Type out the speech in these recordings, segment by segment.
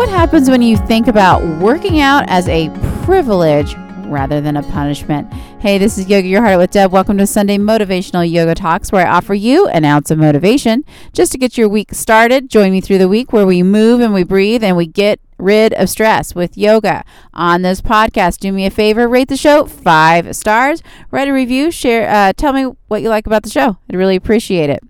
What happens when you think about working out as a privilege rather than a punishment? Hey, this is Yoga Your Heart with Deb. Welcome to Sunday Motivational Yoga Talks, where I offer you an ounce of motivation just to get your week started. Join me through the week where we move and we breathe and we get rid of stress with yoga. On this podcast, do me a favor, rate the show 5 stars, write a review, share, tell me what you like about the show. I'd really appreciate it.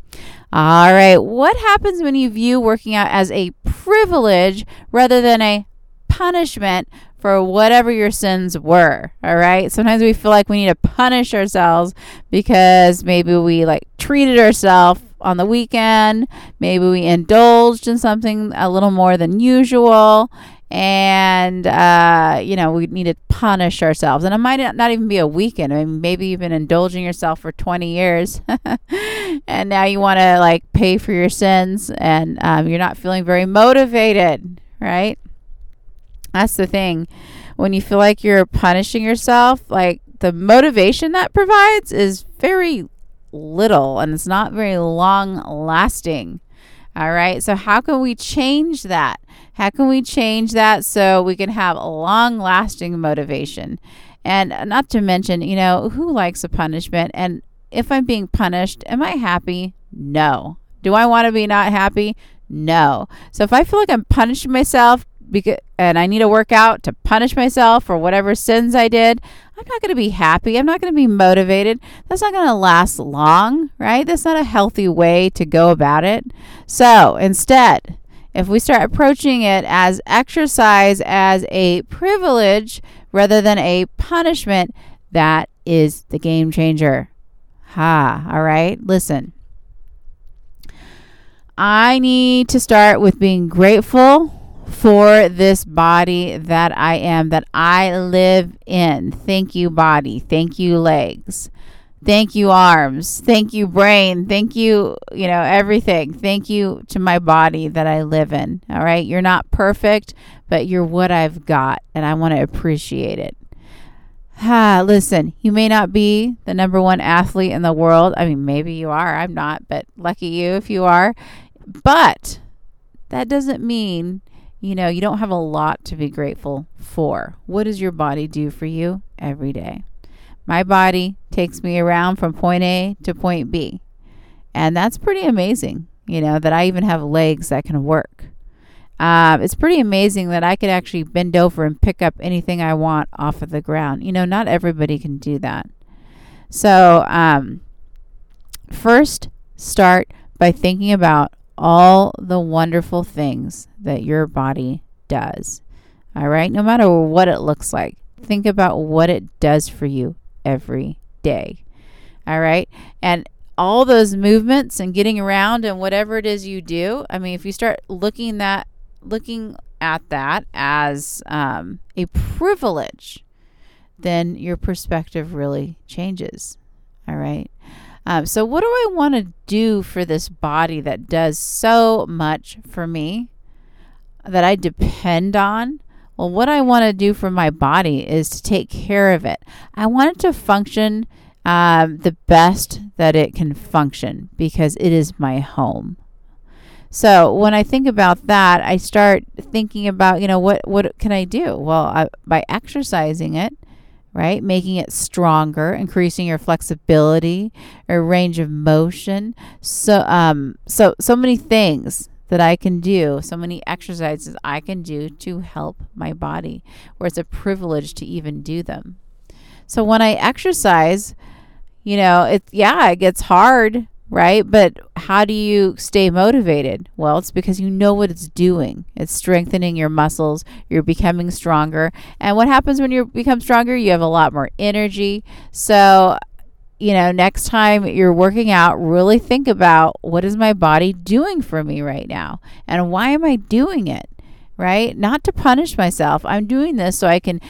All right, what happens when you view working out as a privilege rather than a punishment for whatever your sins were? All right, sometimes we feel like we need to punish ourselves because maybe we treated ourselves on the weekend, maybe we indulged in something a little more than usual, and we need to punish ourselves. And it might not even be a weekend. I mean, maybe you've been indulging yourself for 20 years and now you want to pay for your sins, and you're not feeling very motivated, right? That's the thing. When you feel like you're punishing yourself, the motivation that provides is very little and it's not very long lasting. All right. So how can we change that? How can we change that so we can have long lasting motivation? And not to mention, who likes a punishment? And if I'm being punished, am I happy? No. Do I want to be not happy? No. So if I feel like I'm punishing myself, and I need to work out to punish myself for whatever sins I did, I'm not going to be happy. I'm not going to be motivated. That's not going to last long, right? That's not a healthy way to go about it. So instead, if we start approaching it as exercise as a privilege rather than a punishment, that is the game changer. All right, listen. I need to start with being grateful for this body that I am, that I live in. Thank you, body. Thank you, legs. Thank you, arms. Thank you, brain. Thank you, everything. Thank you to my body that I live in. All right. You're not perfect, but you're what I've got, and I want to appreciate it. Listen, you may not be the #1 athlete in the world. I mean, maybe you are. I'm not, but lucky you if you are. But that doesn't mean you don't have a lot to be grateful for. What does your body do for you every day? My body takes me around from point A to point B. And that's pretty amazing, that I even have legs that can work. It's pretty amazing that I could actually bend over and pick up anything I want off of the ground. Not everybody can do that. So first, start by thinking about all the wonderful things that your body does. All right. No matter what it looks like, think about what it does for you every day. All right. And all those movements and getting around and whatever it is you do. I mean, if you start looking at that as a privilege, then your perspective really changes. All right. So what do I want to do for this body that does so much for me that I depend on? Well, what I want to do for my body is to take care of it. I want it to function the best that it can function because it is my home. So when I think about that, I start thinking about, what can I do? Well, by exercising it, right? Making it stronger, increasing your flexibility, your range of motion. So many things that I can do, so many exercises I can do to help my body, where it's a privilege to even do them. So when I exercise, it gets hard, right? But how do you stay motivated? Well, it's because you know what it's doing. It's strengthening your muscles. You're becoming stronger. And what happens when you become stronger? You have a lot more energy. So, next time you're working out, really think about, what is my body doing for me right now? And why am I doing it? Right? Not to punish myself. I'm doing this so I can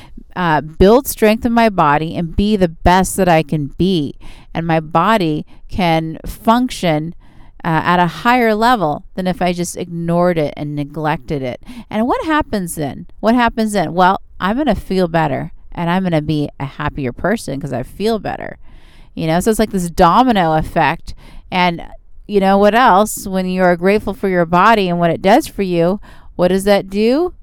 build strength in my body and be the best that I can be. And my body can function at a higher level than if I just ignored it and neglected it. And what happens then? Well, I'm going to feel better and I'm going to be a happier person because I feel better. So it's like this domino effect. And what else? When you are grateful for your body and what it does for you, what does that do?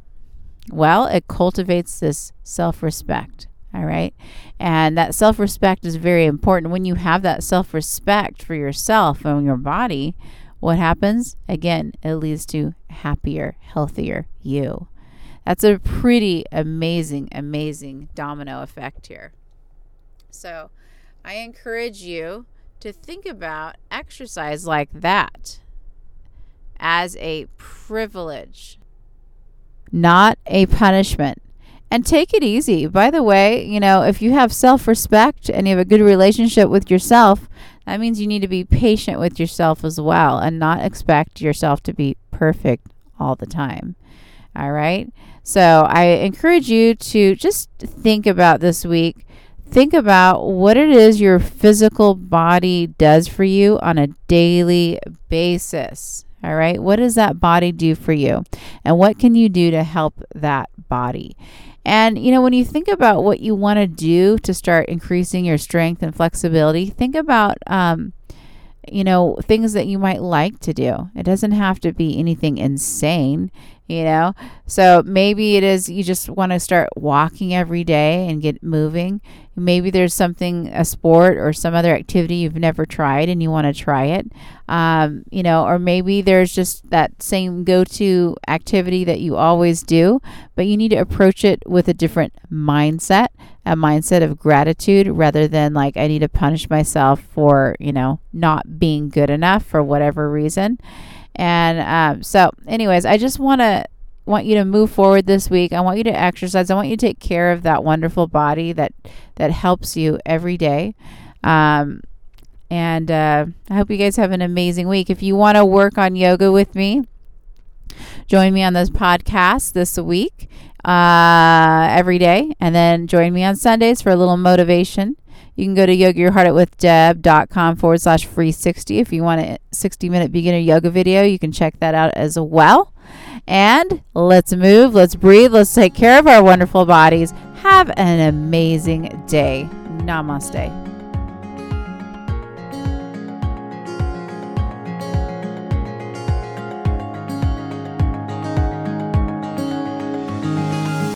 Well, it cultivates this self-respect. All right. And that self-respect is very important. When you have that self-respect for yourself and your body, what happens? Again, it leads to happier, healthier you. That's a pretty amazing, amazing domino effect here. So I encourage you to think about exercise like that as a privilege, not a punishment. And take it easy. By the way, you know, if you have self-respect and you have a good relationship with yourself, that means you need to be patient with yourself as well and not expect yourself to be perfect all the time. All right. So I encourage you to just think about this week. Think about what it is your physical body does for you on a daily basis. All right. What does that body do for you? And what can you do to help that body? And, you know, when you think about what you want to do to start increasing your strength and flexibility, think about, you know, things that you might like to do. It doesn't have to be anything insane, you know. So maybe it is you just want to start walking every day and get moving. Maybe there's something, a sport or some other activity you've never tried and you want to try it, you know, or maybe there's just that same go-to activity that you always do, but you need to approach it with a different mindset, a mindset of gratitude rather than like, I need to punish myself for, you know, not being good enough for whatever reason. And so anyways, I just want you to move forward this week. I want you to exercise. I want you to take care of that wonderful body that helps you every day. And I hope you guys have an amazing week. If you want to work on yoga with me, join me on this podcast this week, every day. And then join me on Sundays for a little motivation. You can go to yogayourheartwithdeb.com/free60. If you want a 60-minute beginner yoga video, you can check that out as well. And let's move, let's breathe, let's take care of our wonderful bodies. Have an amazing day. Namaste.